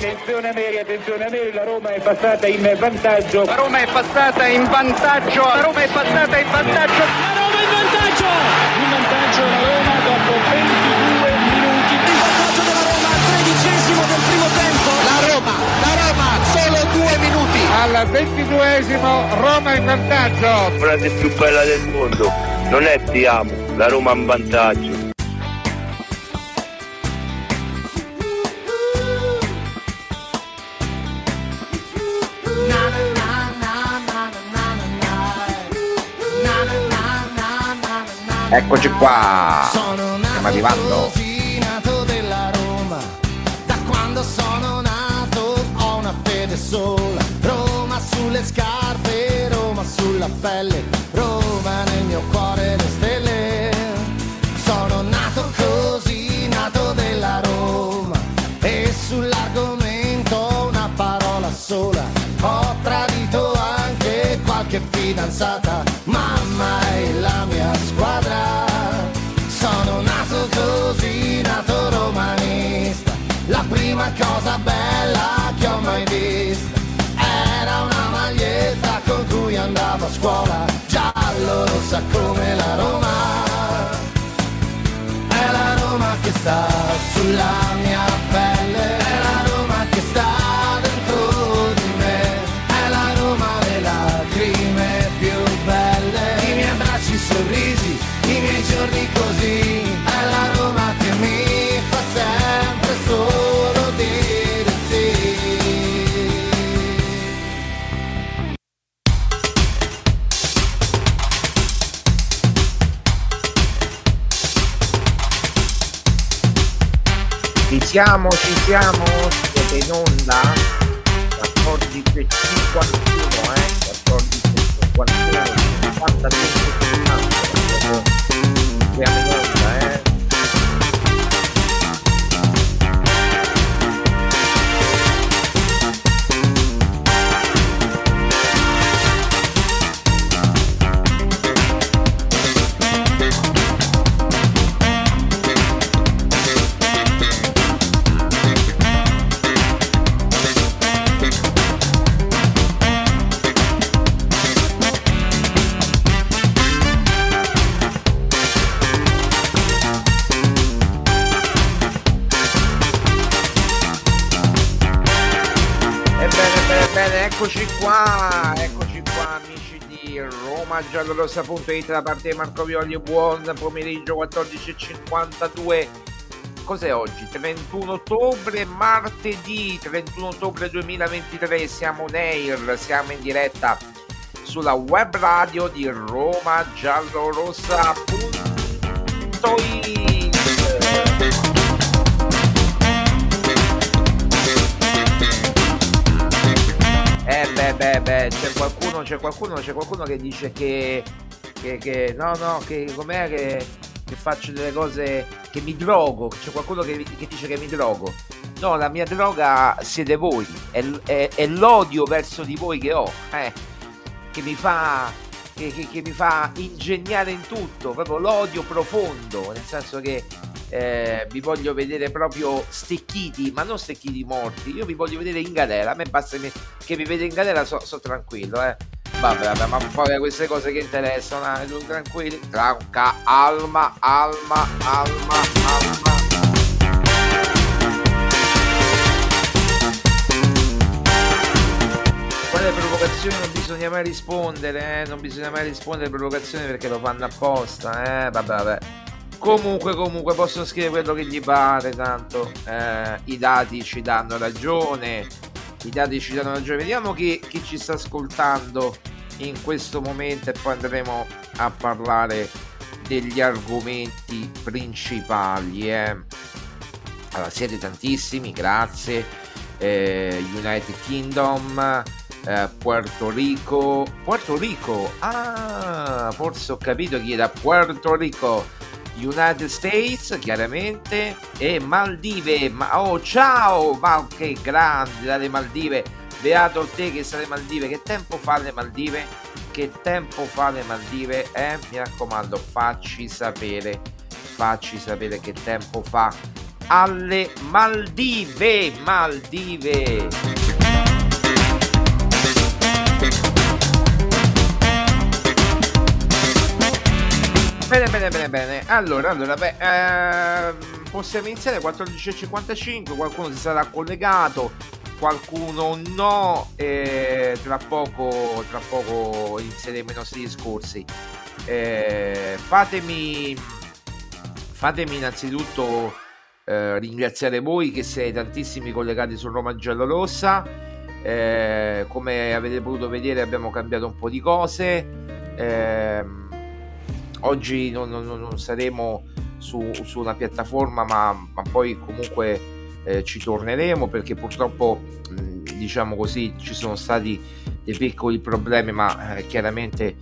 Attenzione a Meri, la Roma è passata in vantaggio. La Roma è passata in vantaggio, la Roma è passata in vantaggio. La Roma in vantaggio! In vantaggio la Roma dopo 22 minuti. Il vantaggio della Roma al 13° del primo tempo. La Roma, solo 2 minuti. Al 22° Roma in vantaggio. La frase più bella del mondo, non è ti amo, la Roma in vantaggio. Eccoci qua, stiamo arrivando. Della Roma, da quando sono nato ho una fede sola. Roma sulle scarpe, Roma sulla pelle, Roma nel mio cuore le stelle. Sono nato così, nato della Roma, e sull'argomento una parola sola. Ho tradito anche qualche fidanzata, mamma è la mia squadra. Sono nato così, nato romanista. La prima cosa bella che ho mai vista era una maglietta con cui andavo a scuola, giallo-rossa come la Roma. È la Roma che sta sulla mia pelle, è la Roma che sta dentro di me, è la Roma le lacrime più belle, i miei abbracci, i sorrisi, i miei giorni così. È la Roma che mi fa sempre solo dire sì. Ci siamo, siete in onda? 14:51, 14:51. Eccoci qua amici di RomaGiallorossa.it da parte di Marco Violi, buon pomeriggio. 14:52, cos'è oggi? 31 ottobre, martedì 31 ottobre 2023, siamo on air, siamo in diretta sulla web radio di RomaGiallorossa.it. C'è qualcuno che dice che no, che com'è che faccio delle cose, che mi drogo. C'è qualcuno che dice che mi drogo. No, la mia droga siete voi, è l'odio verso di voi che ho, che mi fa ingegnare in tutto, proprio l'odio profondo, nel senso che vi voglio vedere proprio stecchiti, ma non stecchiti morti. Io vi voglio vedere in galera. A me basta che vi vedo in galera, so tranquillo, Vabbè, ma poi queste cose che interessano, tranquilli. Tranca, alma. Quale provocazione? Non bisogna mai rispondere alle provocazioni, perché lo fanno apposta, Vabbè. Comunque possono scrivere quello che gli pare, tanto i dati ci danno ragione. Vediamo chi ci sta ascoltando in questo momento e poi andremo a parlare degli argomenti principali, Allora, siete tantissimi, grazie. United Kingdom, Puerto Rico, forse ho capito chi è da Puerto Rico, United States chiaramente, e Maldive. Ciao, ma che grande dalle Maldive, beato te che sei alle Maldive. Che tempo fa le Maldive, mi raccomando, facci sapere che tempo fa alle Maldive. Bene. Allora, possiamo iniziare 14.55, qualcuno si sarà collegato, qualcuno no, e tra poco inizieremo i nostri discorsi. Fatemi innanzitutto ringraziare voi che siete tantissimi collegati su Roma Giallo Rossa. Come avete potuto vedere abbiamo cambiato un po' di cose. Oggi non saremo su una piattaforma, ma poi comunque ci torneremo, perché purtroppo diciamo così ci sono stati dei piccoli problemi, ma chiaramente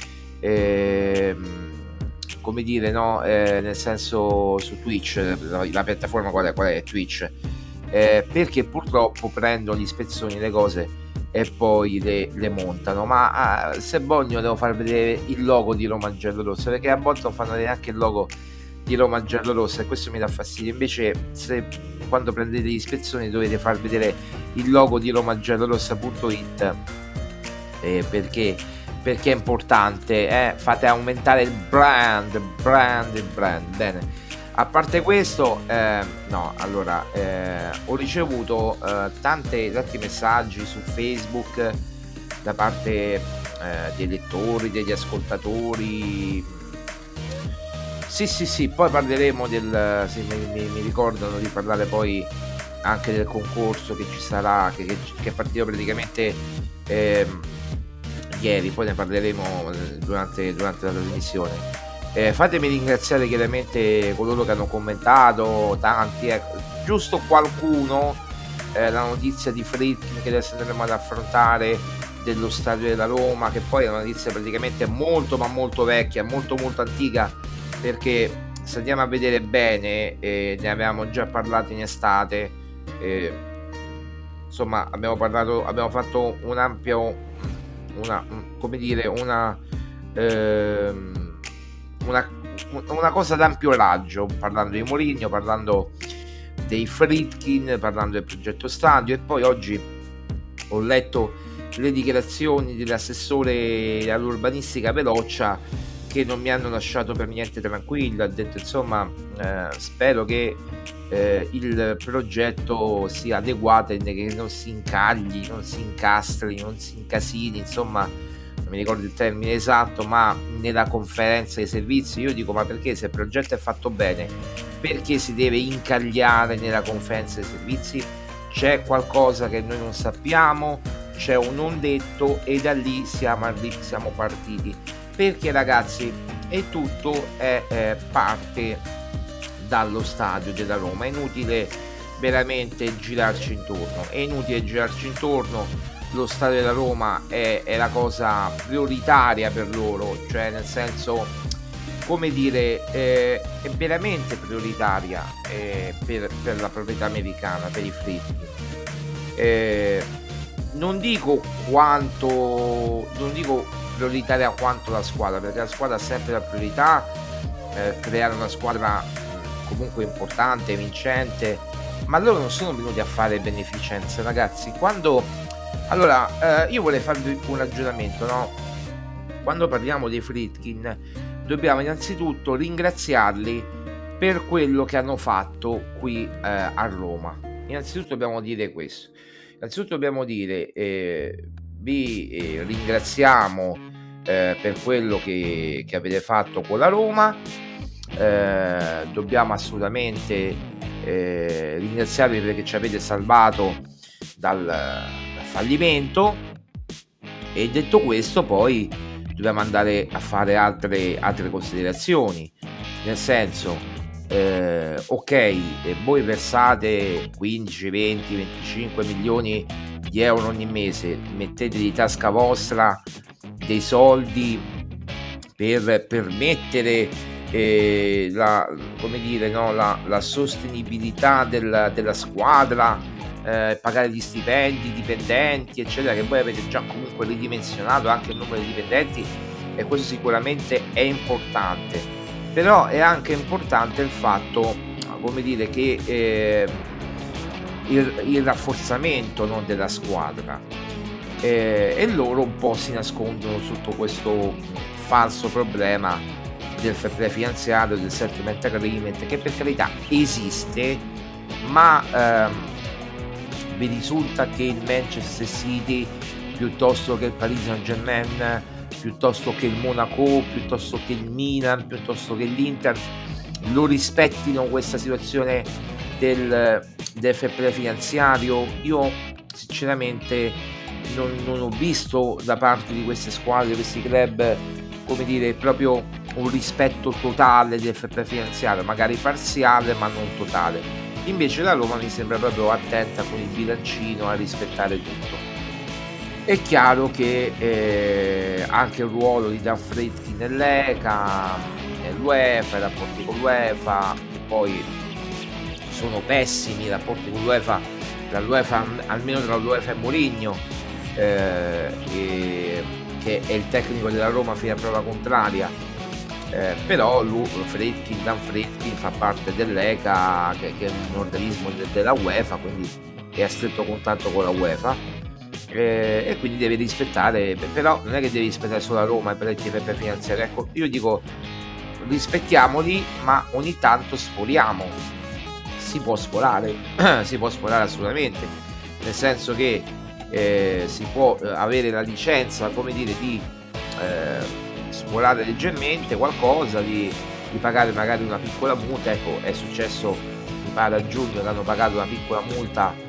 come dire, no? Nel senso, su Twitch, la piattaforma qual è? Twitch, perché purtroppo prendono gli spezzoni le cose e poi le montano, ma se voglio devo far vedere il logo di Roma Giallorossa, perché a volte non fanno vedere anche il logo di Roma Giallorossa e questo mi dà fastidio. Invece se quando prendete gli spezzoni dovete far vedere il logo di RomaGiallorossa.it, perché è importante, fate aumentare il brand. Bene, a parte questo, ho ricevuto tanti messaggi su Facebook da parte dei lettori, degli ascoltatori. Sì, poi parleremo mi ricordano di parlare poi anche del concorso che ci sarà, che è partito praticamente ieri, poi ne parleremo durante la trasmissione. Fatemi ringraziare chiaramente coloro che hanno commentato, tanti, giusto qualcuno, la notizia di Friedkin che adesso andremo ad affrontare, dello stadio della Roma, che poi è una notizia praticamente molto ma molto vecchia, molto molto antica, perché se andiamo a vedere bene ne avevamo già parlato in estate, insomma abbiamo fatto un ampio, una cosa d'ampio raggio, parlando di Mourinho, parlando dei Friedkin, parlando del progetto stadio, e poi oggi ho letto le dichiarazioni dell'assessore all'urbanistica Veloccia che non mi hanno lasciato per niente tranquillo. Ha detto insomma spero che il progetto sia adeguato e che non si incasini, insomma non mi ricordo il termine esatto, ma nella conferenza dei servizi. Io dico, ma perché, se il progetto è fatto bene, perché si deve incagliare nella conferenza dei servizi? C'è qualcosa che noi non sappiamo, c'è un non detto, e da lì siamo partiti, perché ragazzi è tutto parte dallo stadio della Roma. È inutile veramente girarci intorno, lo stadio della Roma è la cosa prioritaria per loro, cioè nel senso, come dire, è veramente prioritaria per la proprietà americana, per i Friedkin. Non dico prioritaria quanto la squadra, perché la squadra ha sempre la priorità, creare una squadra comunque importante, vincente, ma loro non sono venuti a fare beneficenza, ragazzi. Io vorrei farvi un ragionamento, no? Quando parliamo dei Friedkin dobbiamo innanzitutto ringraziarli per quello che hanno fatto qui a Roma. Innanzitutto dobbiamo dire vi ringraziamo per quello che avete fatto con la Roma. Dobbiamo assolutamente ringraziarvi perché ci avete salvato dal fallimento, e detto questo poi dobbiamo andare a fare altre considerazioni, nel senso voi versate 15, 20, 25 milioni di euro ogni mese, mettete di tasca vostra dei soldi per permettere la sostenibilità della squadra, pagare gli stipendi, i dipendenti eccetera, che voi avete già comunque ridimensionato anche il numero di dipendenti, e questo sicuramente è importante. Però è anche importante il fatto, come dire, che il rafforzamento, no, della squadra, e loro un po' si nascondono sotto questo falso problema del fair play finanziario, del settlement agreement, che per carità esiste, ma mi risulta che il Manchester City, piuttosto che il Paris Saint Germain, piuttosto che il Monaco, piuttosto che il Milan, piuttosto che l'Inter, lo rispettino questa situazione del fair play finanziario. Io sinceramente non ho visto da parte di queste squadre, questi club, come dire, proprio un rispetto totale del fair play finanziario, magari parziale ma non totale. Invece la Roma mi sembra proprio attenta con il bilancino a rispettare tutto. È chiaro che anche il ruolo di Dan Friedkin nell'ECA, nell'UEFA, i rapporti con l'UEFA, poi sono pessimi i rapporti con l'UEFA, almeno tra l'UEFA e Mourinho, che è il tecnico della Roma fino a prova contraria, però Dan Friedkin fa parte dell'ECA, che è un organismo della UEFA, quindi è a stretto contatto con la UEFA, e quindi deve rispettare. Però non è che deve rispettare solo la Roma per il TFP finanziario, ecco, io dico rispettiamoli, ma ogni tanto sforiamo, si può sforare assolutamente, nel senso che si può avere la licenza, come dire, di sforare leggermente qualcosa, di pagare magari una piccola multa. Ecco, è successo, mi pare a giugno che hanno pagato una piccola multa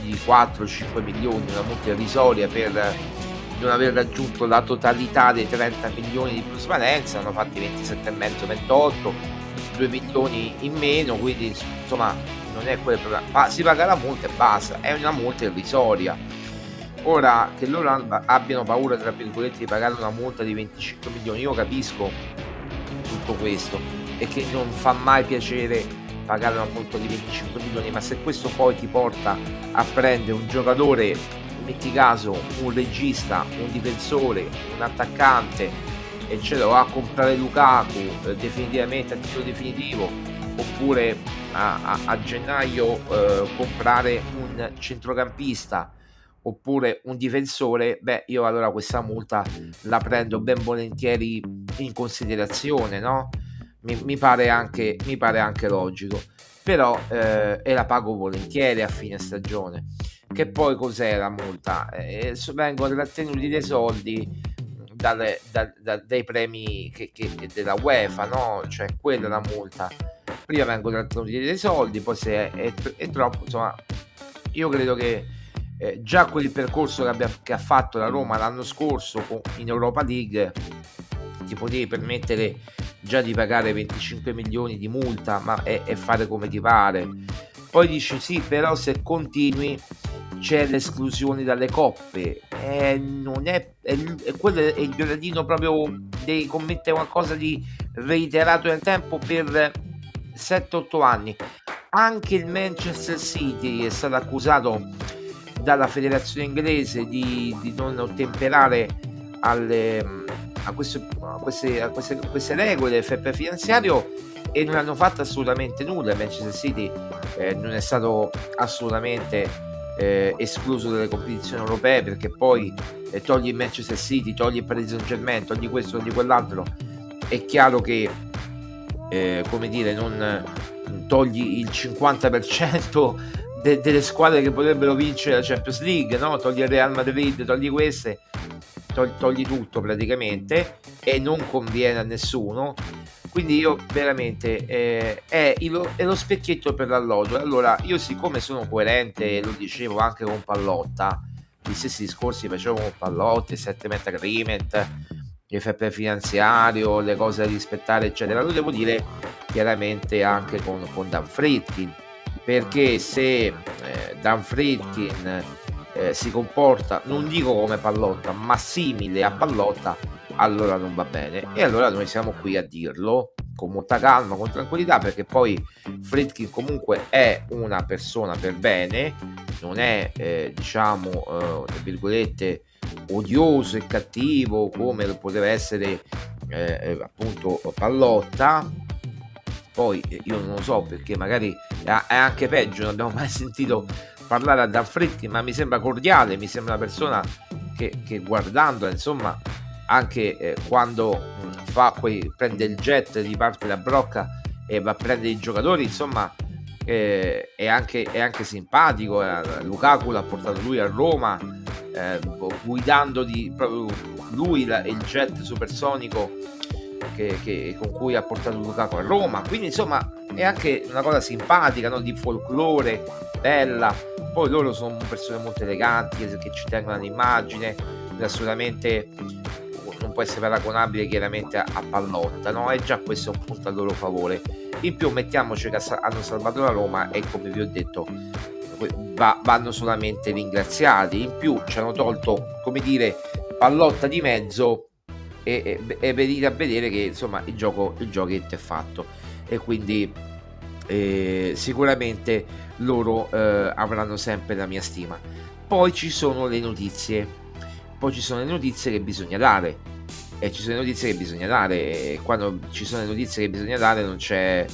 di 4-5 milioni, una multa irrisoria per non aver raggiunto la totalità dei 30 milioni di plusvalenza. Hanno fatti 27,5, 28, 2 milioni in meno, quindi insomma non è quel problema, si paga la multa e basta, è una multa irrisoria. Ora, che loro abbiano paura, tra virgolette, di pagare una multa di 25 milioni, io capisco tutto questo, e che non fa mai piacere pagare una multa di 25 milioni, ma se questo poi ti porta a prendere un giocatore, metti caso un regista, un difensore, un attaccante, eccetera, a comprare Lukaku definitivamente a titolo definitivo, oppure a gennaio comprare un centrocampista oppure un difensore, beh, io allora questa multa la prendo ben volentieri in considerazione, no? Mi pare anche logico, però e la pago volentieri a fine stagione. Che poi cos'è la multa? Vengono trattenuti dei soldi dai premi che della UEFA, no? Cioè, quella è la multa. Prima vengono trattenuti dei soldi, poi se è troppo, insomma, io credo che già quel percorso che ha fatto la Roma l'anno scorso in Europa League ti potevi permettere già di pagare 25 milioni di multa e fare come ti pare. Poi dici sì, però se continui c'è l'esclusione dalle coppe, non è, quello è il violatino proprio, devi commettere qualcosa di reiterato nel tempo per 7-8 anni. Anche il Manchester City è stato accusato dalla federazione inglese di non ottemperare a queste regole del fair play finanziario, e non hanno fatto assolutamente nulla. Il Manchester City non è stato assolutamente escluso dalle competizioni europee, perché poi togli il Manchester City, togli il Paris Saint Germain, togli questo, togli quell'altro, è chiaro che come dire, non togli il 50% delle squadre che potrebbero vincere la Champions League, no? Togli il Real Madrid, togli queste, togli tutto praticamente, e non conviene a nessuno. Quindi io veramente è lo specchietto per l'alloggio. Allora, io, siccome sono coerente, lo dicevo anche con Pallotta, gli stessi discorsi facevo con Pallotta, il settlement agreement, il fair play finanziario, le cose da rispettare eccetera, lo devo dire chiaramente anche con Dan Friedkin, perché se Dan Friedkin si comporta, non dico come Pallotta, ma simile a Pallotta, allora non va bene. E allora noi siamo qui a dirlo con molta calma, con tranquillità, perché poi Friedkin comunque è una persona per bene, non è diciamo tra virgolette odioso e cattivo come poteva essere appunto Pallotta, Poi io non lo so, perché magari è anche peggio, non abbiamo mai sentito parlare a Dan Friedkin, ma mi sembra cordiale, mi sembra una persona che guardando, insomma, anche quando prende il jet, riparte la brocca e va a prendere i giocatori, insomma, è anche simpatico. Lukaku l'ha portato lui a Roma, guidando proprio lui il jet supersonico con cui ha portato Lukaku a Roma, quindi insomma è anche una cosa simpatica, no? Di folklore, bella. Poi loro sono persone molto eleganti che ci tengono all'immagine, assolutamente non può essere paragonabile chiaramente a Pallotta, no? E già questo è un punto a loro favore. In più mettiamoci che hanno salvato la Roma e, come vi ho detto, vanno solamente ringraziati. In più ci hanno tolto, come dire, Pallotta di mezzo e venire a vedere che insomma il giochetto è fatto, e quindi sicuramente loro avranno sempre la mia stima. Poi ci sono le notizie che bisogna dare, e ci sono le notizie che bisogna dare, e quando ci sono le notizie che bisogna dare non c'è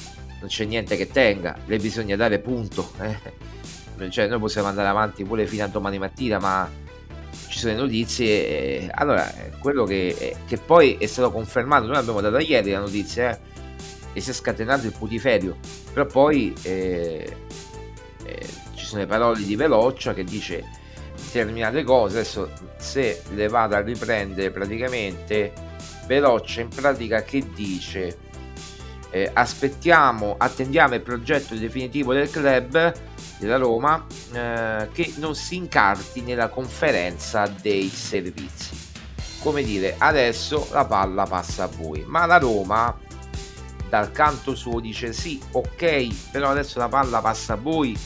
niente che tenga, le bisogna dare, punto. Cioè, noi possiamo andare avanti pure fino a domani mattina, ma ci sono le notizie. Allora, quello che poi è stato confermato, noi l'abbiamo data ieri la notizia, e si è scatenato il putiferio, però poi ci sono le parole di Veloccia che dice determinate cose. Adesso, se le vado a riprendere, praticamente Veloccia in pratica che dice attendiamo il progetto definitivo del club della Roma, che non si incarti nella conferenza dei servizi, come dire adesso la palla passa a voi. Ma la Roma dal canto suo dice sì, ok, però adesso la palla passa a voi,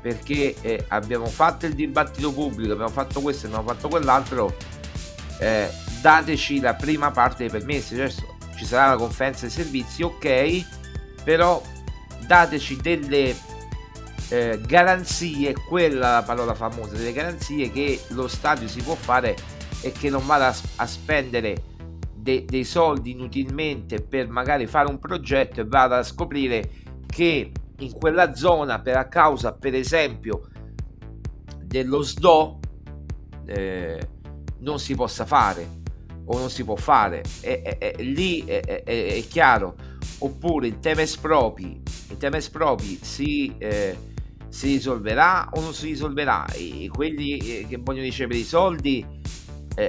perché abbiamo fatto il dibattito pubblico, abbiamo fatto questo, abbiamo fatto quell'altro, dateci la prima parte dei permessi. Cioè, ci sarà la conferenza dei servizi, ok, però dateci delle garanzie, quella la parola famosa, delle garanzie, che lo stadio si può fare e che non vada a spendere dei soldi inutilmente per magari fare un progetto e vada a scoprire che in quella zona, per a causa per esempio dello SDO, non si possa fare o non si può fare, lì è chiaro. Oppure il tema espropri si risolverà o non si risolverà, e quelli che vogliono ricevere i soldi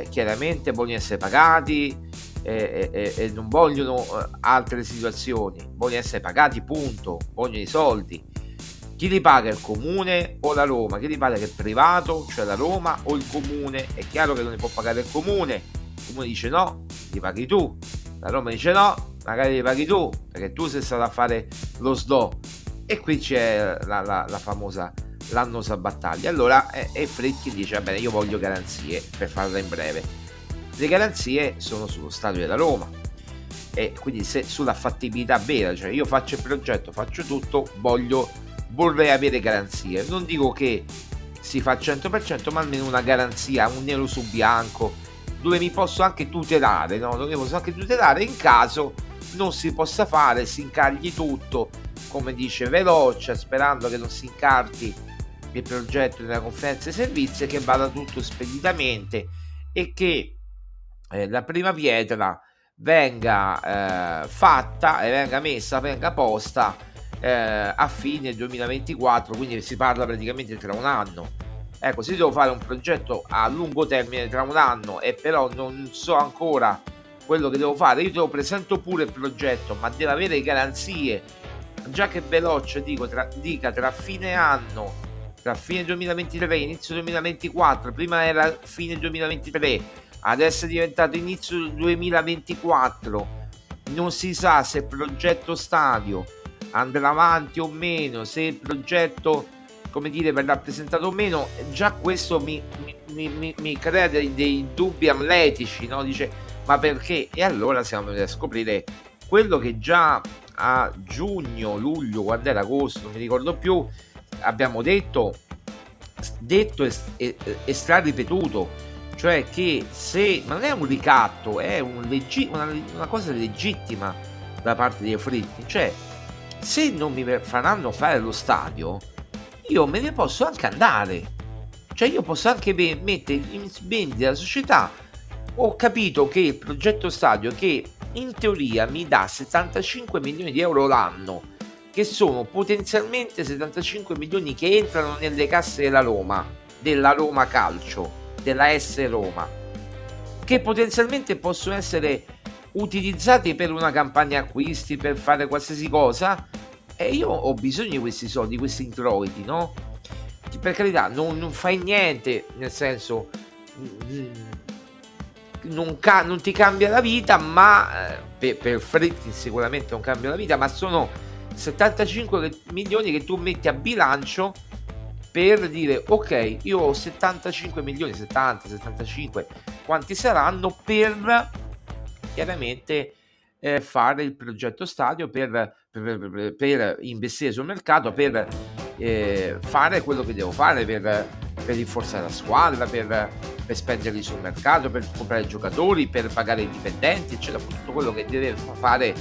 chiaramente vogliono essere pagati, e non vogliono altre situazioni, vogliono essere pagati, punto, vogliono i soldi. Chi li paga, il comune o la Roma? Chi li paga, che è privato, cioè la Roma o il comune? È chiaro che non li può pagare il comune dice no, li paghi tu, la Roma dice no, magari li paghi tu, perché tu sei stato a fare lo SDO. E qui c'è la famosa l'annosa battaglia. Allora e Friedkin dice va bene, io voglio garanzie, per farla in breve. Le garanzie sono sullo stadio della Roma, e quindi se sulla fattibilità vera, cioè io faccio il progetto, faccio tutto, vorrei avere garanzie. Non dico che si fa al 100%, ma almeno una garanzia, un nero su bianco, dove mi posso anche tutelare, no? Dove posso anche tutelare in caso non si possa fare, si incagli tutto, come dice Veloccia, sperando che non si incarti il progetto della conferenza dei servizi, che vada tutto speditamente e che la prima pietra venga fatta e venga messa, venga posta a fine 2024, quindi si parla praticamente tra un anno. Ecco, se devo fare un progetto a lungo termine tra un anno e però non so ancora quello che devo fare, io te lo presento pure il progetto, ma deve avere garanzie. Già che Veloce dica tra fine anno, tra fine 2023, inizio 2024, prima era fine 2023, adesso è diventato inizio 2024, non si sa se il progetto stadio andrà avanti o meno, se il progetto, come dire, verrà presentato o meno. Già questo mi crea dei dubbi amletici, no? Dice ma perché? E allora siamo venuti a scoprire quello che già a giugno, luglio, quando era agosto, non mi ricordo più, abbiamo detto e straripetuto. Cioè che se, ma non è un ricatto, è una cosa legittima da parte di Friedkin. Cioè se non mi faranno fare lo stadio, io me ne posso anche andare. Cioè io posso anche mettere in vendita la società. Ho capito che il progetto stadio, che in teoria mi dà 75 milioni di euro l'anno, che sono potenzialmente 75 milioni che entrano nelle casse della Roma Calcio, della S Roma, che potenzialmente possono essere utilizzati per una campagna acquisti, per fare qualsiasi cosa. E io ho bisogno di questi soldi, questi introiti, no? Per carità, non fai niente, nel senso non ti cambia la vita, ma per Friedkin sicuramente non cambia la vita, ma sono 75 milioni che tu metti a bilancio per dire ok, io ho 75 milioni, 70, 75, quanti saranno, per chiaramente fare il progetto stadio, per investire sul mercato, per fare quello che devo fare, per rinforzare la squadra, per spenderli sul mercato, per comprare giocatori, per pagare i dipendenti, eccetera, tutto quello che deve fare,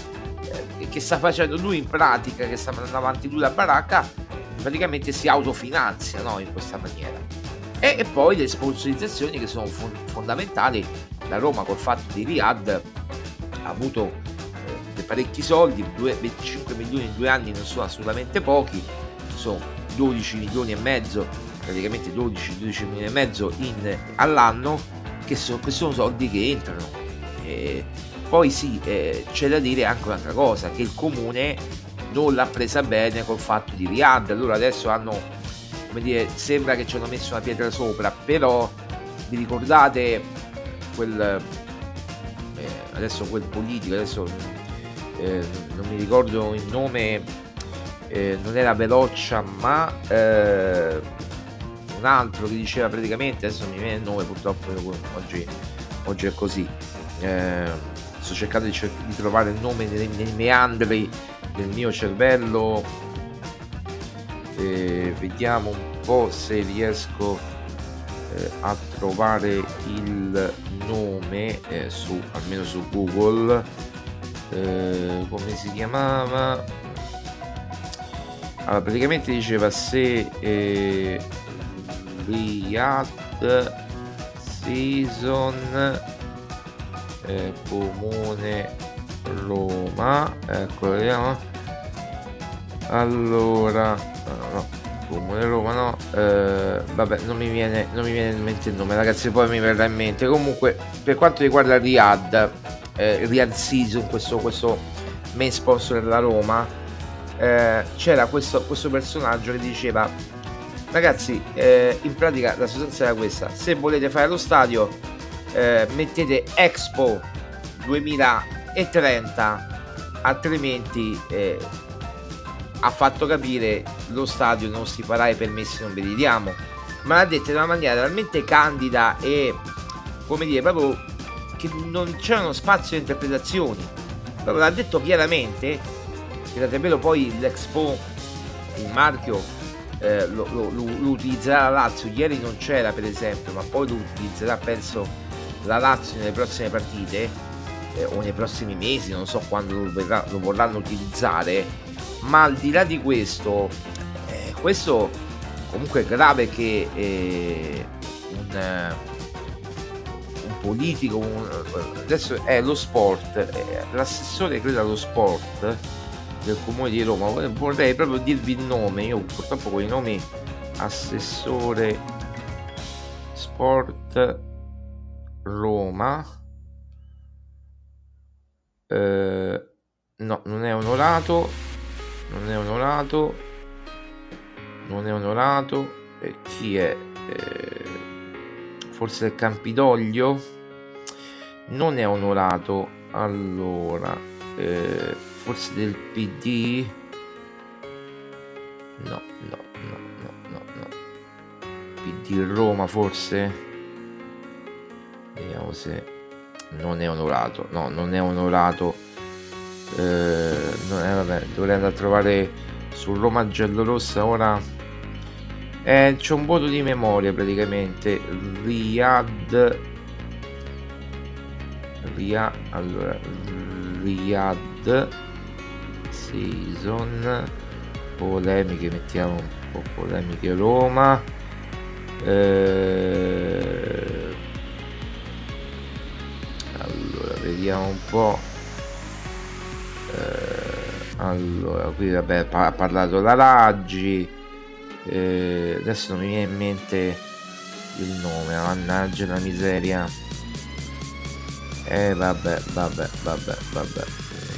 che sta facendo lui in pratica, che sta andando avanti lui la baracca, praticamente si autofinanzia, no? In questa maniera. E poi le sponsorizzazioni che sono fondamentali. La Roma, col fatto di Riyadh, ha avuto parecchi soldi, 25 milioni in 2 anni non sono assolutamente pochi, sono 12 milioni e mezzo, praticamente 12 milioni e mezzo all'anno, che sono soldi che entrano. Poi sì, c'è da dire anche un'altra cosa, che il comune non l'ha presa bene col fatto di Riyadh. Allora adesso hanno, come dire, sembra che ci hanno messo una pietra sopra, però vi ricordate quel politico, non mi ricordo il nome, non era Veloccia, ma un altro che diceva praticamente, adesso mi viene il nome purtroppo, oggi è così, sto cercando di trovare il nome nei meandri del mio cervello, vediamo un po' se riesco a trovare il nome almeno su Google, come si chiamava. Allora, praticamente diceva se Riyadh Season, comune Roma, ecco, vediamo. Allora no, comune Roma no, vabbè, non mi viene in mente il nome, ragazzi, poi mi verrà in mente. Comunque, per quanto riguarda Riyadh, Riyadh Season, questo main sponsor della Roma, c'era questo personaggio che diceva ragazzi, in pratica la sostanza era questa: se volete fare lo stadio, mettete Expo 2030, altrimenti ha fatto capire lo stadio non si farà, i permessi non ve li diamo. Ma l'ha detto in una maniera talmente candida e, come dire, proprio che non c'erano spazio di interpretazioni, proprio l'ha detto chiaramente. Davvero, poi l'Expo, il marchio, lo utilizzerà la Lazio. Ieri non c'era, per esempio, ma poi lo utilizzerà, penso, la Lazio nelle prossime partite, o nei prossimi mesi, non so quando lo vorranno utilizzare. Ma al di là di questo, questo comunque è grave, che un politico, adesso è lo sport, l'assessore credo allo sport del comune di Roma, vorrei proprio dirvi il nome, io purtroppo con i nomi, assessore sport Roma, no, non è onorato, chi è? Forse il Campidoglio, non è onorato. Allora forse del PD, no, PD Roma forse, vediamo se non è onorato, non è, vabbè, dovrei andare a trovare su RomaGiallorossa ora, c'è un vuoto di memoria praticamente. Riyadh Season, polemiche, mettiamo un po' polemiche Roma, allora vediamo un po', allora qui vabbè ha parlato la Raggi, adesso non mi viene in mente il nome, mannaggia la miseria, vabbè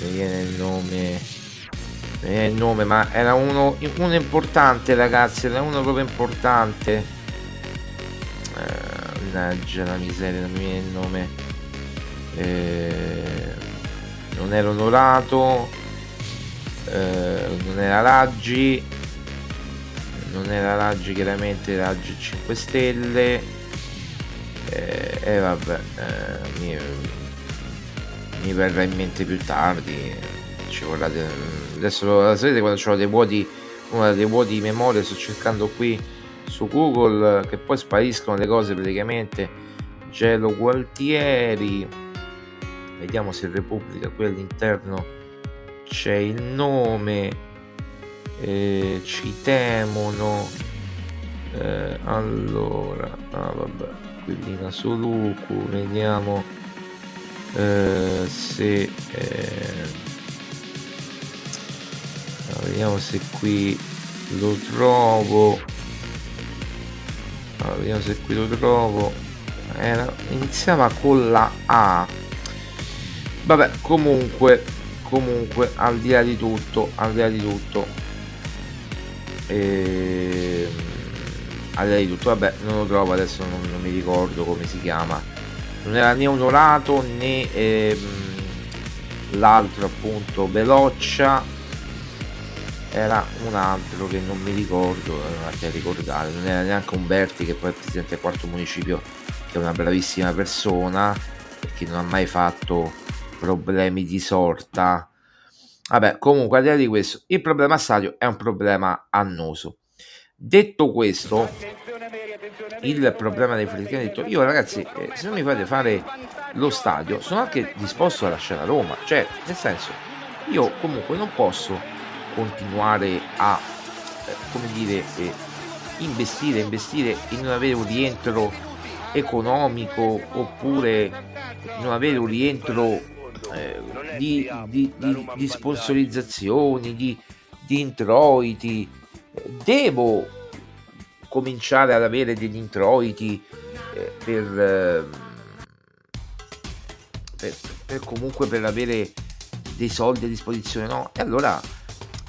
mi viene il nome, ma era uno importante, ragazzi, era uno proprio importante, mannaggia la miseria, non mi viene il nome, non era Onorato, non era Raggi, chiaramente Raggi 5 Stelle, vabbè, mi verrà in mente più tardi, ci vorrà adesso lo sapete quando c'ho dei vuoti di memoria, sto cercando qui su Google che poi spariscono le cose praticamente. Gelo Gualtieri, vediamo se Repubblica qui all'interno c'è il nome, ci temono, allora vabbè quindi Suluku, vediamo se vediamo se qui lo trovo, iniziava con la A, vabbè comunque al di là di tutto vabbè non lo trovo adesso, non mi ricordo come si chiama, non era né Onorato né l'altro appunto Veloccia, era un altro che non mi ricordo, non ho da ricordare, non era neanche Umberti che poi è presidente del quarto municipio, che è una bravissima persona e che non ha mai fatto problemi di sorta. Vabbè comunque al di là di questo il problema stadio è un problema annoso. Detto questo, il problema dei Friedkin ha detto: io ragazzi, se non mi fate fare lo stadio sono anche disposto a lasciare la Roma, cioè nel senso io comunque non posso continuare a investire e non avere un rientro economico, oppure non avere un rientro di sponsorizzazioni, di introiti. Devo cominciare ad avere degli introiti per comunque per avere dei soldi a disposizione, no? E allora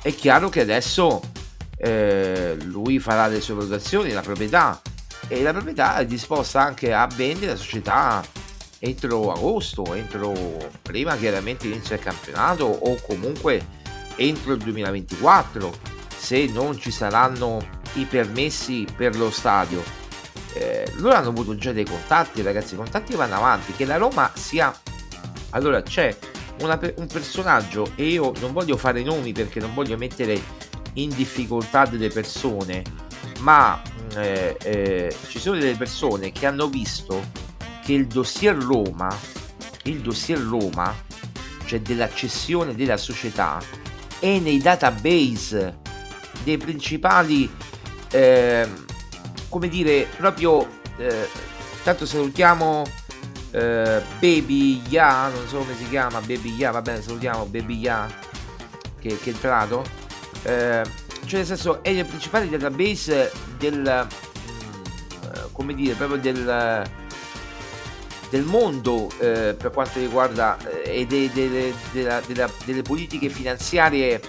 è chiaro che adesso lui farà le sue valutazioni, la proprietà, e la proprietà è disposta anche a vendere la società entro agosto, prima chiaramente inizia il campionato, o comunque entro il 2024 se non ci saranno i permessi per lo stadio. Loro hanno avuto già dei contatti, ragazzi, i contatti vanno avanti, che la Roma sia, allora c'è un personaggio, e io non voglio fare nomi perché non voglio mettere in difficoltà delle persone, ma ci sono delle persone che hanno visto che il dossier Roma, cioè della cessione della società, è nei database dei principali, tanto salutiamo Baby Ya, non so come si chiama, Baby Ya, va bene, salutiamo Baby Ya che è entrato, cioè nel senso è il principale database del mondo, per quanto riguarda e delle politiche finanziarie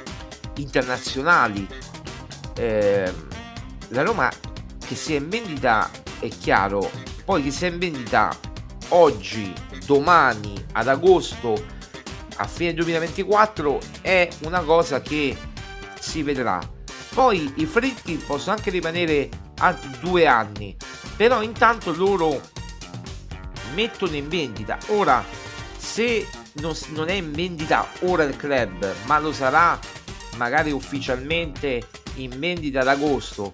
internazionali. La Roma che sia in vendita è chiaro, poi che sia in vendita oggi, domani, ad agosto, a fine 2024, è una cosa che si vedrà. Poi i Friedkin possono anche rimanere altri 2 anni, però intanto loro mettono in vendita. Ora, se non è in vendita ora il club, ma lo sarà magari ufficialmente in vendita ad agosto,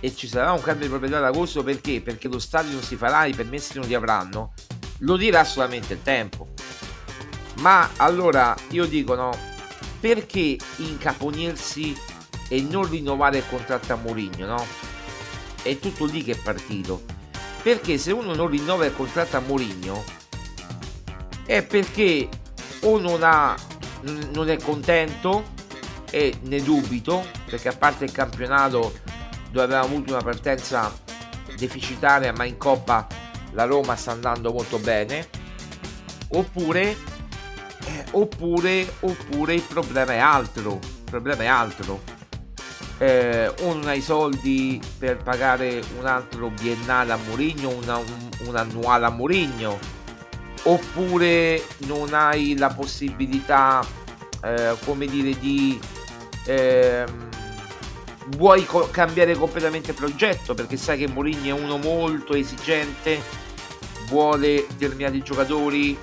e ci sarà un cambio di proprietà ad agosto, perché lo stadio non si farà, i permessi non li avranno, lo dirà solamente il tempo. Ma allora io dico, no, perché incaponirsi e non rinnovare il contratto a Mourinho, no? È tutto lì che è partito, perché se uno non rinnova il contratto a Mourinho è perché o non è contento, e ne dubito, perché a parte il campionato dove aveva avuto una partenza deficitaria, ma in Coppa la Roma sta andando molto bene, oppure il problema è altro, o non hai soldi per pagare un altro biennale a Mourinho, un annuale a Mourinho, oppure non hai la possibilità vuoi cambiare completamente il progetto, perché sai che Mourinho è uno molto esigente, vuole determinati giocatori,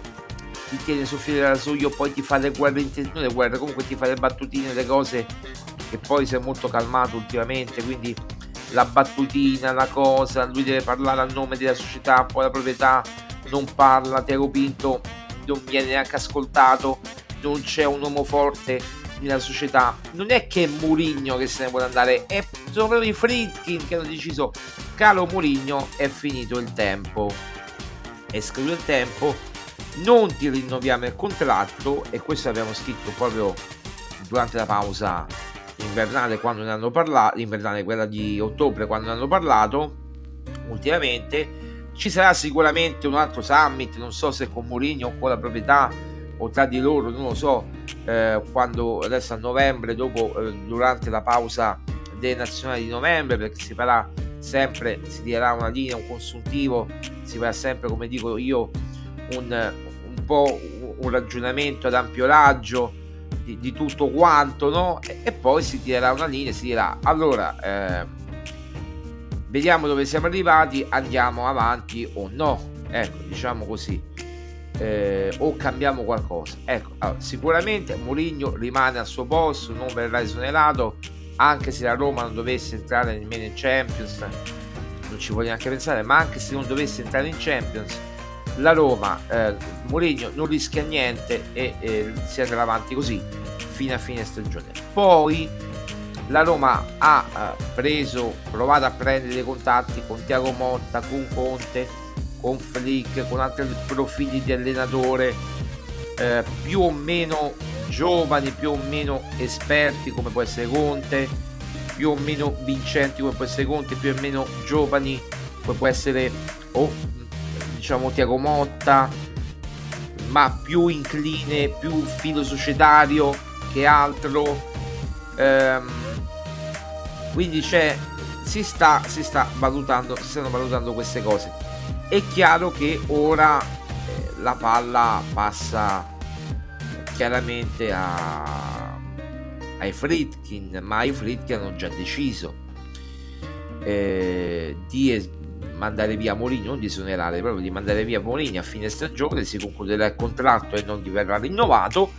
ti tiene sul filo del rasoio, poi ti fa le guerre comunque ti fa le battutine, le cose, che poi si è molto calmato ultimamente, quindi la battutina, la cosa, lui deve parlare a nome della società, poi la proprietà non parla, Thiago Pinto non viene neanche ascoltato, non c'è un uomo forte nella società. Non è che è Mourinho che se ne vuole andare, sono proprio i Friedkin che hanno deciso: caro Mourinho, è scaduto il tempo, non ti rinnoviamo il contratto. E questo abbiamo scritto proprio durante la pausa invernale, quando ne hanno parlato, invernale, quella di ottobre, quando ne hanno parlato ultimamente. Ci sarà sicuramente un altro summit, non so se con Mourinho o con la proprietà o tra di loro, non lo so, quando adesso a novembre, durante la pausa delle nazionali di novembre, perché si farà sempre, si dirà una linea, un consuntivo, si farà sempre, come dico io, un po' un ragionamento ad ampio raggio di tutto quanto, no? E poi si tirerà una linea e si dirà: allora vediamo dove siamo arrivati, andiamo avanti o no, ecco, diciamo così. O cambiamo qualcosa, ecco. Allora, sicuramente Mourinho rimane al suo posto, non verrà esonerato, anche se la Roma non dovesse entrare nemmeno in Champions, non ci voglio neanche pensare, ma anche se non dovesse entrare in Champions la Roma, Mourinho non rischia niente e si andrà avanti così fino a fine stagione. Poi la Roma ha provato a prendere dei contatti con Thiago Motta, con Conte, con Flick, con altri profili di allenatore più o meno giovani, più o meno esperti come può essere Conte, più o meno vincenti come può essere Conte, più o meno giovani come può essere Thiago Motta, ma più incline, più filo societario che altro, quindi si stanno valutando queste cose. È chiaro che ora la palla passa chiaramente ai Friedkin, ma i Friedkin hanno già deciso di mandare via Mourinho, non di esonerare, proprio di mandare via Mourinho a fine stagione. Si concluderà il contratto e non verrà rinnovato.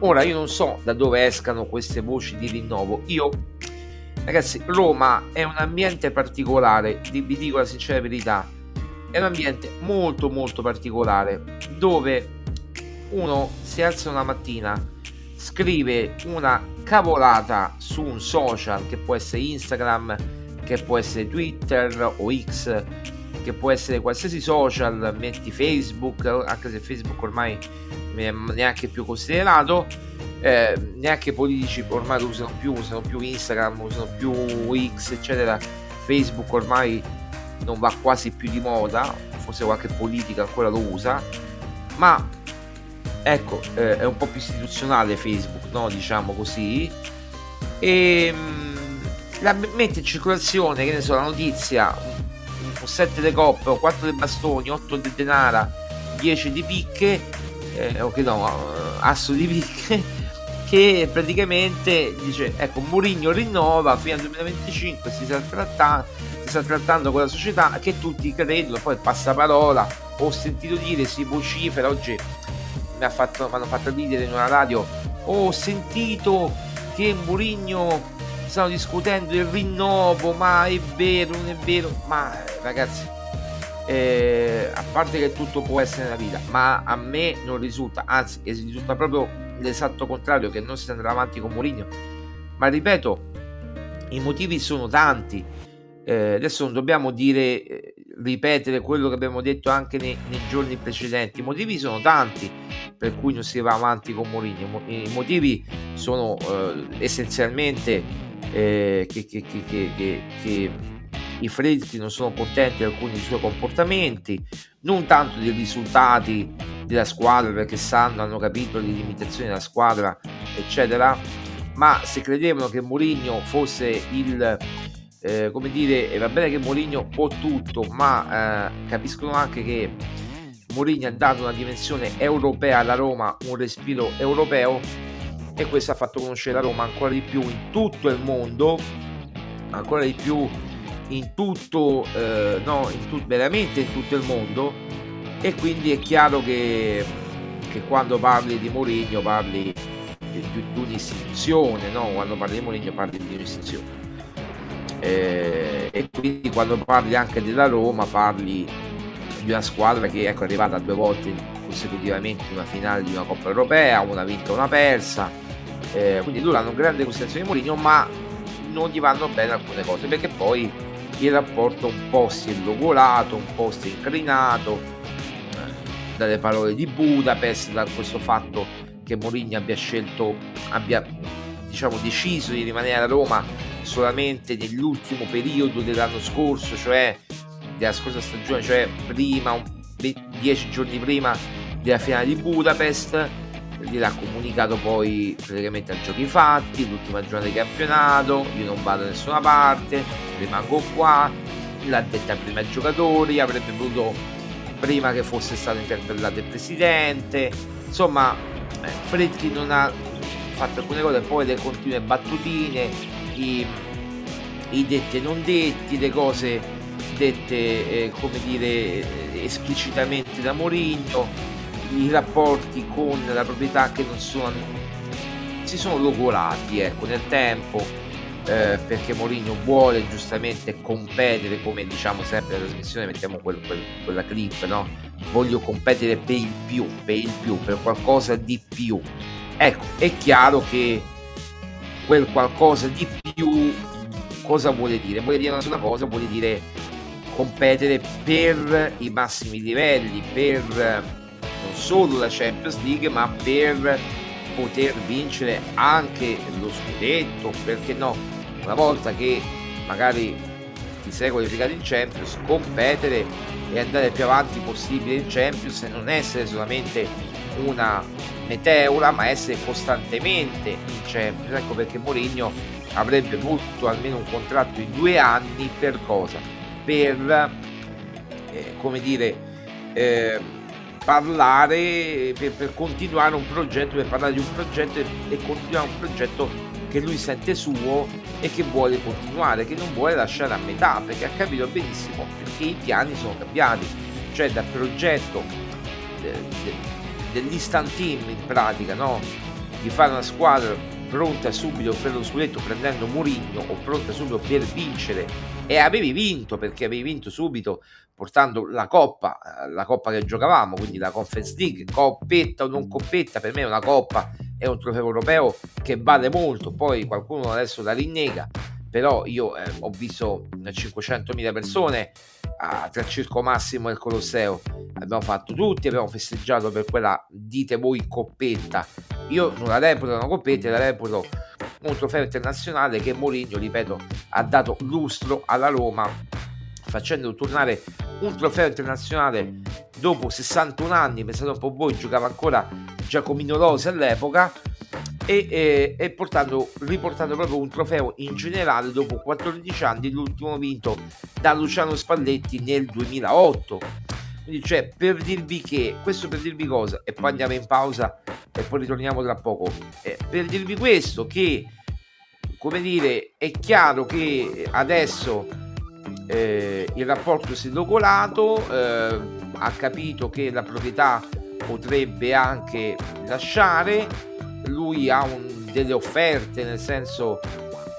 Ora io non so da dove escano queste voci di rinnovo. Ragazzi, Roma è un ambiente particolare, vi dico la sincera verità. È un ambiente molto molto particolare, dove uno si alza una mattina, scrive una cavolata su un social, che può essere Instagram, che può essere Twitter o X, che può essere qualsiasi social, metti Facebook, anche se Facebook ormai neanche più considerato, neanche politici ormai lo usano più Instagram, usano più X, eccetera. Facebook ormai non va quasi più di moda, forse qualche politica ancora lo usa, ma ecco, è un po' più istituzionale Facebook, no? Diciamo così, e la mette in circolazione, che ne so, la notizia: 7 de coppe, 4 de bastoni, 8 de denara, 10 di picche, asso di picche, che praticamente dice: ecco, Mourinho rinnova fino al 2025, si sta trattando con la società, che tutti credono, poi passaparola, ho sentito dire, si vocifera, oggi mi hanno fatto ridere in una radio, ho sentito che Mourinho stanno discutendo il rinnovo, ma è vero, ma ragazzi, a parte che tutto può essere nella vita, ma a me non risulta, anzi risulta proprio l'esatto contrario, che non si andrà avanti con Mourinho. Ma ripeto, i motivi sono tanti, adesso non dobbiamo dire, ripetere quello che abbiamo detto anche nei giorni precedenti. I motivi sono tanti per cui non si va avanti con Mourinho. I motivi sono essenzialmente che i Friedkin non sono contenti di alcuni dei suoi comportamenti, non tanto dei risultati della squadra, perché sanno, hanno capito le limitazioni della squadra eccetera, ma se credevano che Mourinho fosse il come dire, va bene che Mourinho può tutto, ma capiscono anche che Mourinho ha dato una dimensione europea alla Roma, un respiro europeo, e questo ha fatto conoscere la Roma ancora di più in tutto il mondo, ancora di più in tutto, veramente in tutto il mondo. E quindi è chiaro che quando parli di Mourinho parli di un'istituzione, no? Quando parli di Mourinho parli di un'istituzione, e quindi quando parli anche della Roma parli di una squadra che è arrivata due volte consecutivamente in una finale di una Coppa Europea, una vinta, una persa, quindi loro hanno grande considerazione di Mourinho, ma non gli vanno bene alcune cose, perché poi il rapporto un po' si è logolato, un po' si è incrinato dalle parole di Budapest, da questo fatto che Mourinho abbia deciso di rimanere a Roma solamente nell'ultimo periodo dell'anno scorso, cioè della scorsa stagione, cioè prima, 10 giorni prima della finale di Budapest. Gliel'ha comunicato poi praticamente a giochi fatti, l'ultima giornata di campionato: io non vado da nessuna parte, rimango qua. L'ha detta prima ai giocatori, avrebbe voluto prima che fosse stato interpellato il presidente. Insomma, Friedkin non ha fatto alcune cose, poi le continue battutine, i detti e non detti, le cose dette esplicitamente da Mourinho, i rapporti con la proprietà che non sono, si sono logorati nel tempo, perché Mourinho vuole giustamente competere, come diciamo sempre nella trasmissione, mettiamo quella clip, no? Voglio competere per il più, per qualcosa di più. Ecco, è chiaro che quel qualcosa di più cosa vuole dire? Vuole dire una sola cosa, vuole dire competere per i massimi livelli, per non solo la Champions League, ma per poter vincere anche lo scudetto, perché no? Una volta che magari ti sei qualificato in Champions, competere e andare più avanti possibile in Champions, e non essere solamente una meteora, ma essere costantemente in Champions. Ecco perché Mourinho avrebbe voluto almeno un contratto di 2 anni per cosa? Per parlare, per continuare un progetto, per parlare di un progetto e continuare un progetto che lui sente suo e che vuole continuare, che non vuole lasciare a metà, perché ha capito benissimo perché i piani sono cambiati, cioè dal progetto dell'instant team in pratica, no? Di fare una squadra pronta subito per lo scudetto prendendo Mourinho, o pronta subito per vincere, e avevi vinto subito portando la coppa che giocavamo, quindi la Conference League, coppetta o non coppetta, per me una coppa è un trofeo europeo che vale molto, poi qualcuno adesso la rinnega, però io ho visto 500.000 persone tra il Circo Massimo e il Colosseo, abbiamo fatto tutti, abbiamo festeggiato per quella, dite voi, coppetta. Io non la reputo una coppetta, la reputo un trofeo internazionale che Mourinho, ripeto, ha dato lustro alla Roma, facendo tornare un trofeo internazionale dopo 61 anni, pensate un po' voi, giocava ancora Giacomino Rose all'epoca, e riportando proprio un trofeo in generale dopo 14 anni, l'ultimo vinto da Luciano Spalletti nel 2008. Quindi, cioè, per dirvi che questo, per dirvi cosa, e poi andiamo in pausa e poi ritorniamo tra poco, per dirvi questo, che è chiaro che adesso il rapporto si è logolato, ha capito che la proprietà potrebbe anche lasciare. Lui ha delle offerte, nel senso,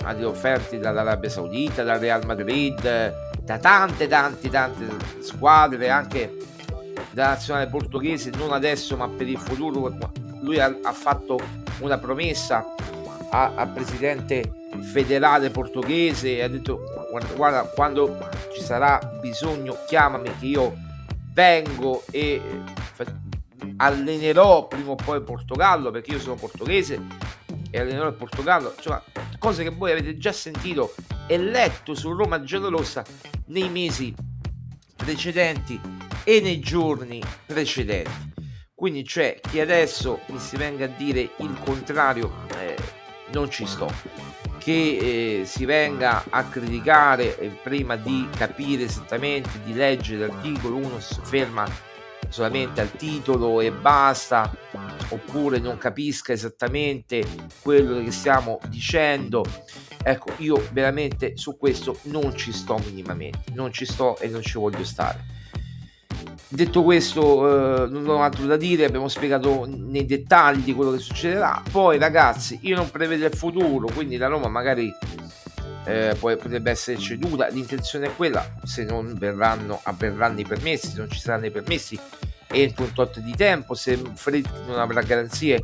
ha delle offerte dall'Arabia Saudita, dal Real Madrid, da tante squadre, anche dalla nazionale portoghese, non adesso ma per il futuro, lui ha fatto una promessa al presidente federale portoghese, ha detto guarda, quando ci sarà bisogno chiamami che io vengo e allenerò prima o poi il Portogallo, perché io sono portoghese e allenerò il Portogallo. Cioè, cose che voi avete già sentito e letto su Roma Giallorossa nei mesi precedenti e nei giorni precedenti. Quindi c'è chi adesso mi si venga a dire il contrario, non ci sto. Che si venga a criticare prima di capire esattamente, di leggere l'articolo, uno si ferma solamente al titolo e basta, oppure non capisca esattamente quello che stiamo dicendo. Ecco, io veramente su questo non ci sto minimamente, non ci sto e non ci voglio stare. Detto questo, non ho altro da dire, abbiamo spiegato nei dettagli quello che succederà. Poi ragazzi, io non prevedo il futuro, quindi la Roma magari poi potrebbe essere ceduta, l'intenzione è quella, se non avverranno i permessi, se non ci saranno i permessi entro un tot di tempo, se Flick non avrà garanzie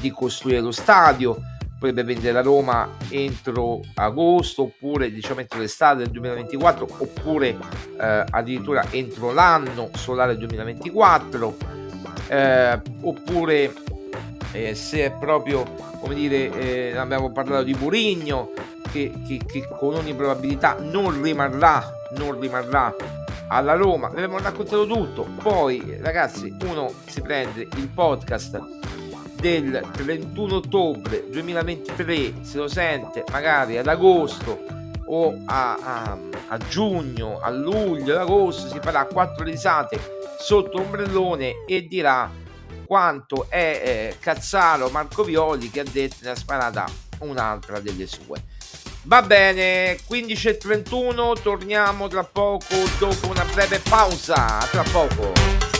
di costruire lo stadio, potrebbe vendere la Roma entro agosto, oppure diciamo entro l'estate del 2024, oppure addirittura entro l'anno solare 2024, oppure se è proprio, come dire, abbiamo parlato di Mourinho che con ogni probabilità non rimarrà alla Roma. Vi abbiamo raccontato tutto. Poi ragazzi, uno si prende il podcast del 31 ottobre 2023, se lo sente magari ad agosto o a giugno, a luglio, ad agosto, si farà 4 risate sotto ombrellone e dirà quanto è cazzaro Marco Violi, che ha detto nella sparata un'altra delle sue. Va bene, 15:31, torniamo tra poco dopo una breve pausa, tra poco.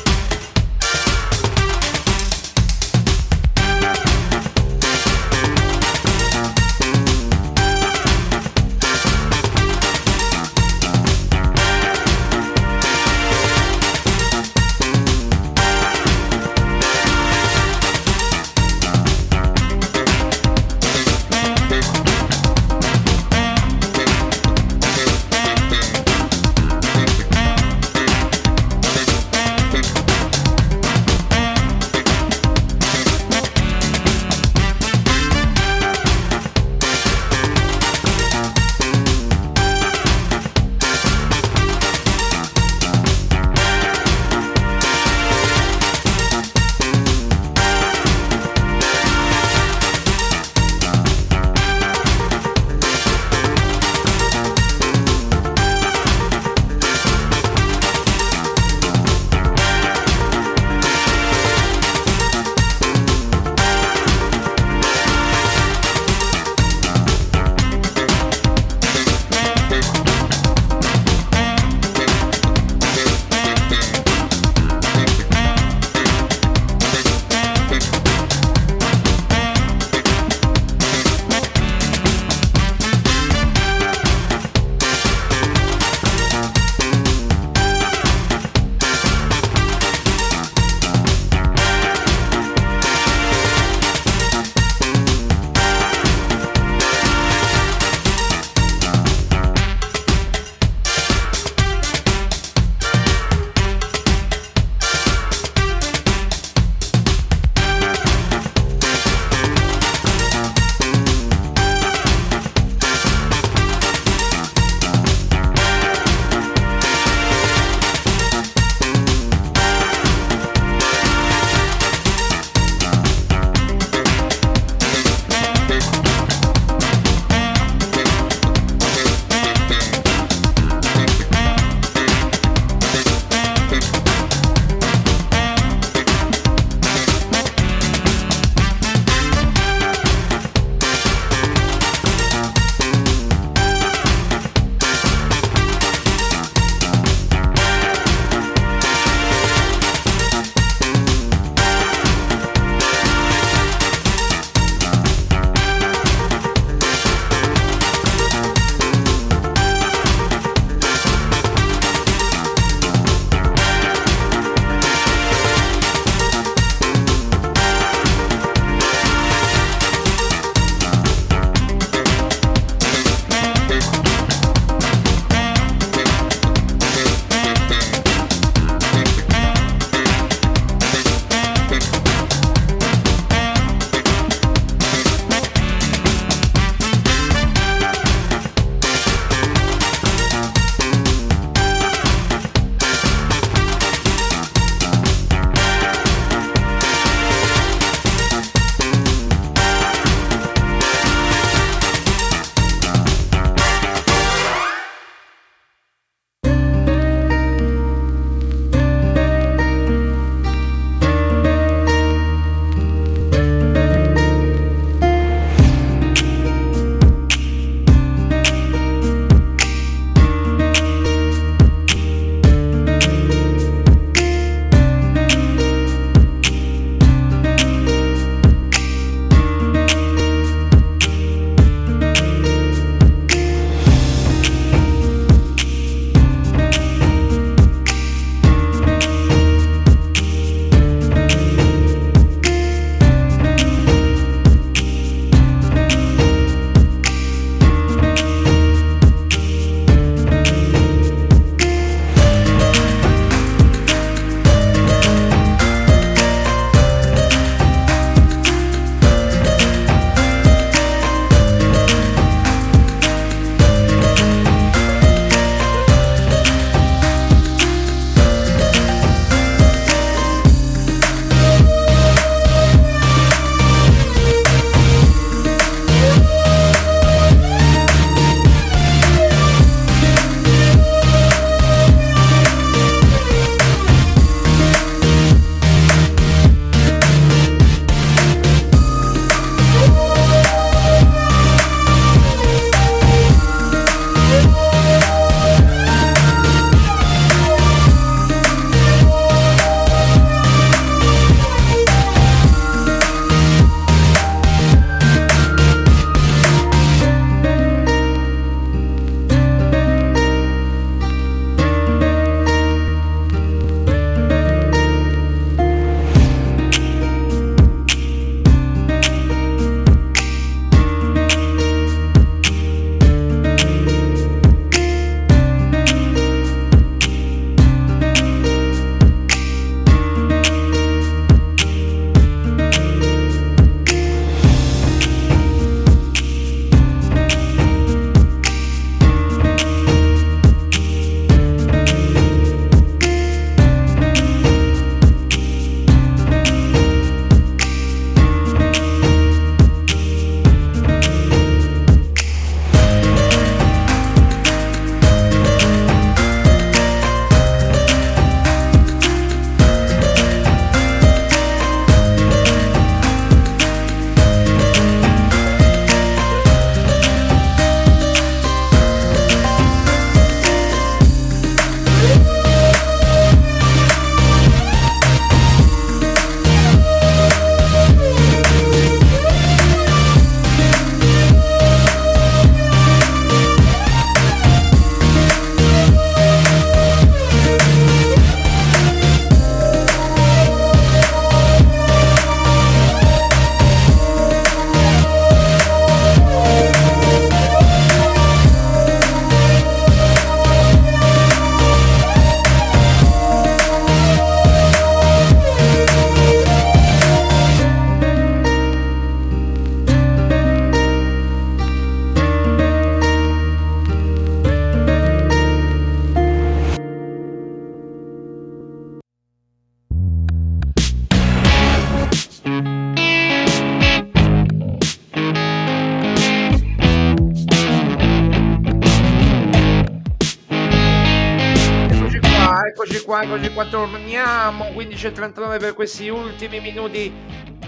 Eccoci qua, torniamo 15:39 per questi ultimi minuti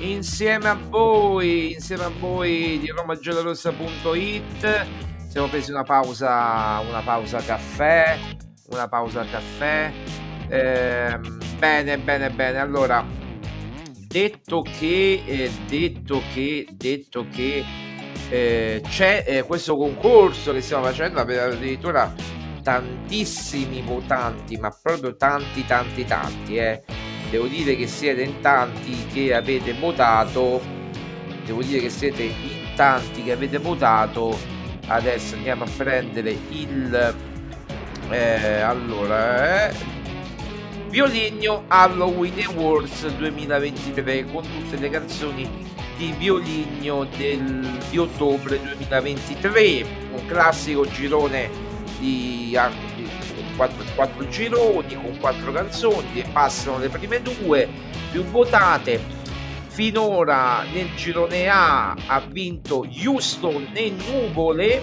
insieme a voi di RomaGiallorossa.it. Siamo presi una pausa caffè. Bene. Allora, detto che c'è questo concorso che stiamo facendo, addirittura tantissimi votanti, ma proprio tanti. Devo dire che siete in tanti che avete votato. Adesso andiamo a prendere il Violigno Halloween Awards 2023 con tutte le canzoni di Violigno di ottobre 2023, un classico girone di 4 gironi con 4 canzoni che passano le prime due più votate. Finora nel girone A ha vinto Houston e Nuvole,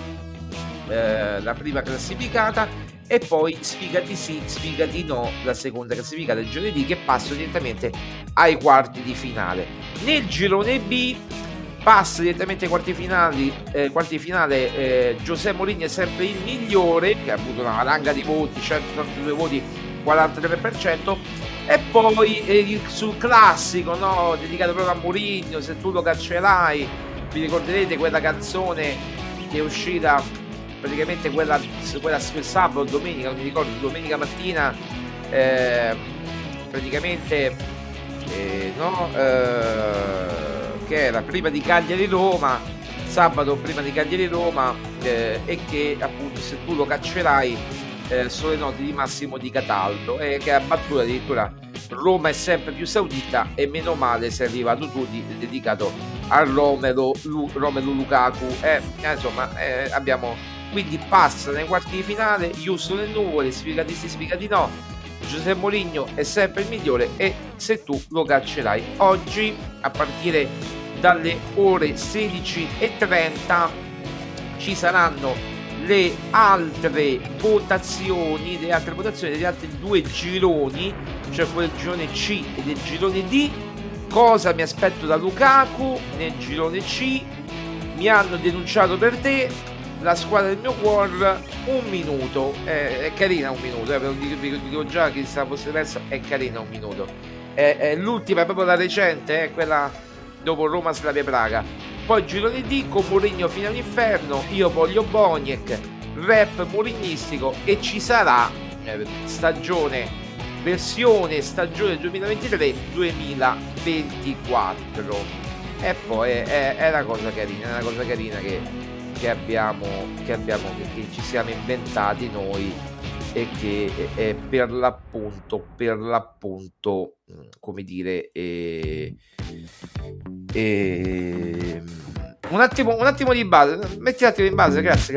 la prima classificata, e poi Sfigati sì, Sfigati no, la seconda classificata del girone D, che passa direttamente ai quarti di finale. Nel girone B passa direttamente ai quarti finale, José Mourinho è sempre il migliore, che ha avuto una valanga di voti, 192 voti, 43%, e poi sul classico, no, dedicato proprio a Mourinho, Se tu lo caccerai. Vi ricorderete quella canzone che è uscita praticamente quella sabato, domenica, non mi ricordo, domenica mattina, che era prima di Cagliari-Roma, sabato prima di Cagliari-Roma, e che appunto Se tu lo caccerai, sulle note di Massimo Di Cataldo, e che ha battuto addirittura Roma è sempre più saudita, e meno male sei arrivato tu, dedicato a Romelu Lukaku. Abbiamo, quindi passa nei quarti di finale Houston e Nuvole, Sfigati sì, Sfigati no, José Mourinho è sempre il migliore, e Se tu lo caccerai. Oggi a partire dalle ore 16:30 ci saranno le altre votazioni degli altri due gironi, cioè quello del girone C e del girone D. Cosa mi aspetto da Lukaku nel girone C? Mi hanno denunciato per te, la squadra del mio cuore, un minuto, è carina un minuto, dico già che se la fosse persa, è carina un minuto, l'ultima è proprio la recente, quella dopo Roma Slavia Praga. Poi girone D con Mourinho fino all'inferno, Io voglio Boniek, rap mourinhistico, e ci sarà stagione 2023-2024. E poi è una cosa carina, che ci siamo inventati noi, e che è per l'appunto come dire, un attimo di base, metti un attimo in base, grazie.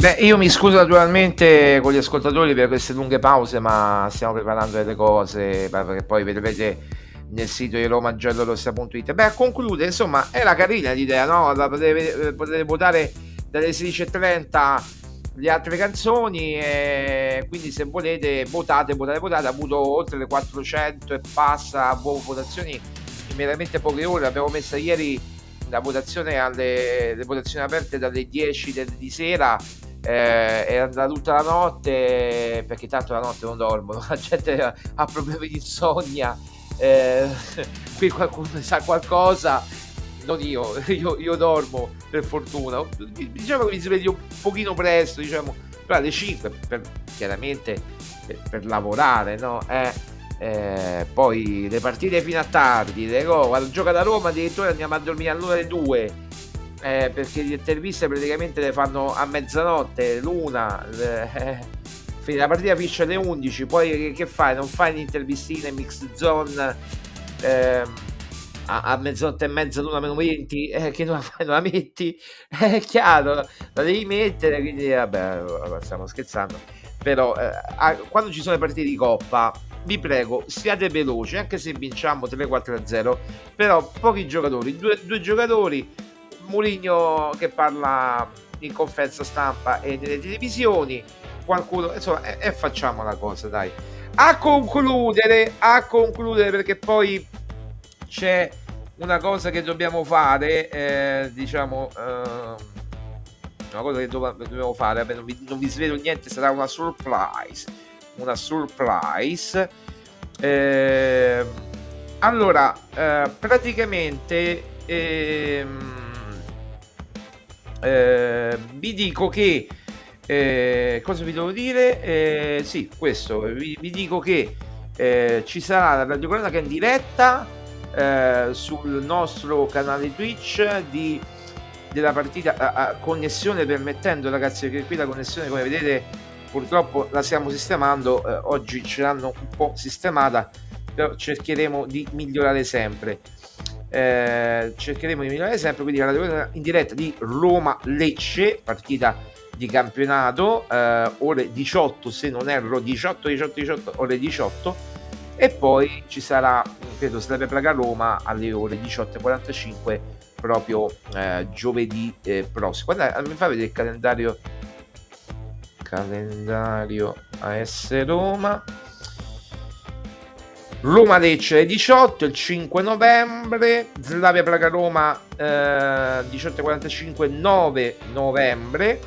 Beh, io mi scuso naturalmente con gli ascoltatori per queste lunghe pause, ma stiamo preparando delle cose che poi vedrete nel sito di RomaGiallorossa.it. Beh, a concludere, insomma, era carina l'idea, no? Potete votare dalle 16.30 le altre canzoni, e quindi se volete votate. Ha avuto oltre le 400 e passa votazioni in veramente poche ore. Abbiamo messo ieri la votazione le votazioni aperte dalle 10 di sera. È andata tutta la notte, perché tanto la notte non dormono, la gente ha problemi di insonnia, qui qualcuno sa qualcosa, non io dormo per fortuna, diciamo che mi sveglio un pochino presto, diciamo, però alle 5 chiaramente per lavorare, no? Poi le partite fino a tardi, gioca da Roma, addirittura andiamo a dormire all'ora alle 2, perché le interviste praticamente le fanno a mezzanotte, l'una, la partita finisce alle 11, poi che fai? Non fai l'intervistina in mixed zone a mezzanotte e mezza, l'una meno 20, che non la fai, non la metti, è chiaro, la devi mettere, quindi vabbè, stiamo scherzando, però quando ci sono le partite di Coppa, vi prego, siate veloci, anche se vinciamo 3-4-0, però pochi giocatori, due giocatori, Mourinho che parla in conferenza stampa e nelle televisioni, qualcuno, insomma, e facciamo la cosa, dai. A concludere, perché poi c'è una cosa che dobbiamo fare, una cosa che dobbiamo fare, non vi svelo niente, sarà una surprise. Allora, praticamente vi dico che cosa vi devo dire? Sì, questo vi dico che ci sarà la radiocronaca in diretta sul nostro canale Twitch della partita a connessione permettendo, ragazzi, che qui la connessione, come vedete, purtroppo la stiamo sistemando, oggi ce l'hanno un po' sistemata, però cercheremo di migliorare sempre. Quindi la in diretta di Roma-Lecce, partita di campionato, ore 18, se non erro, 18, ore 18, e poi ci sarà, credo, Slavia Praga Roma alle ore 18.45 proprio giovedì prossimo. Guarda, mi fa vedere il calendario AS Roma. Roma-Lecce 18, il 5 novembre, Slavia Praga Roma 18.45, 9 novembre,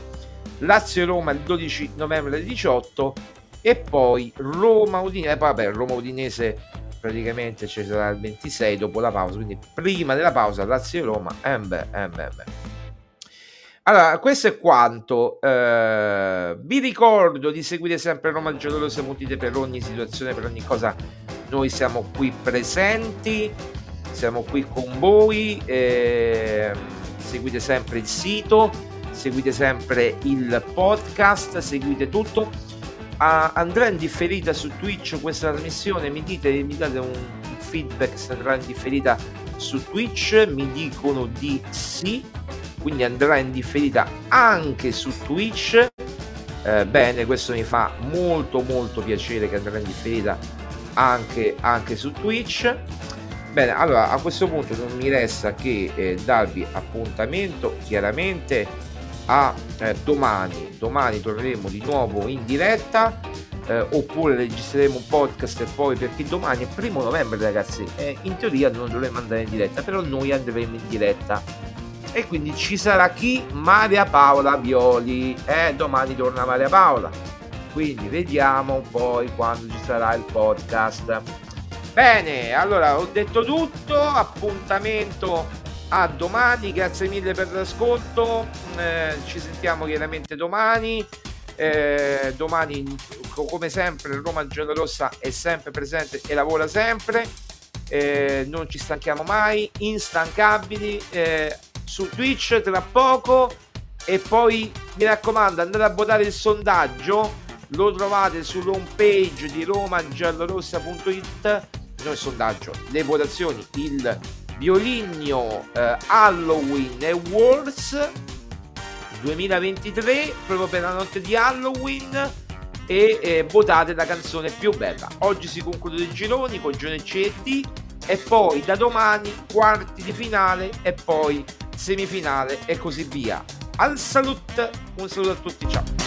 Lazio-Roma il 12 novembre 18, e poi Roma-Udinese, Roma-Udinese praticamente ci sarà il 26 dopo la pausa, quindi prima della pausa Lazio-Roma. Allora, questo è quanto. Vi ricordo di seguire sempre RomaGiallorossa.it per ogni situazione, per ogni cosa. Noi siamo qui presenti, siamo qui con voi. Seguite sempre il sito, seguite sempre il podcast, seguite tutto. Andrà in differita su Twitch questa trasmissione. Mi date un feedback se andrà in differita su Twitch. Mi dicono di sì. Quindi andrà in differita anche su Twitch. Bene, questo mi fa molto piacere che andrà in differita anche su Twitch. Bene, allora a questo punto non mi resta che darvi appuntamento chiaramente a domani. Domani torneremo di nuovo in diretta, oppure registreremo un podcast, e poi, perché domani è 1 novembre, ragazzi, in teoria non dovremmo andare in diretta, però noi andremo in diretta. E quindi ci sarà chi? Maria Paola Violi. Domani torna Maria Paola. Quindi vediamo poi quando ci sarà il podcast. Bene, allora ho detto tutto. Appuntamento a domani. Grazie mille per l'ascolto. Ci sentiamo chiaramente domani. Domani, come sempre, Roma Giallorossa è sempre presente e lavora sempre. Non ci stanchiamo mai. Instancabili. Su Twitch tra poco, e poi mi raccomando, andate a votare il sondaggio, lo trovate sull'home page di RomaGiallorossa.it. il sondaggio, le votazioni, il Violigno Halloween Awards 2023, proprio per la notte di Halloween, e votate la canzone più bella. Oggi si conclude il gironi con girone C e D, e poi da domani quarti di finale e poi semifinale e così via. Al salut, un saluto a tutti, ciao.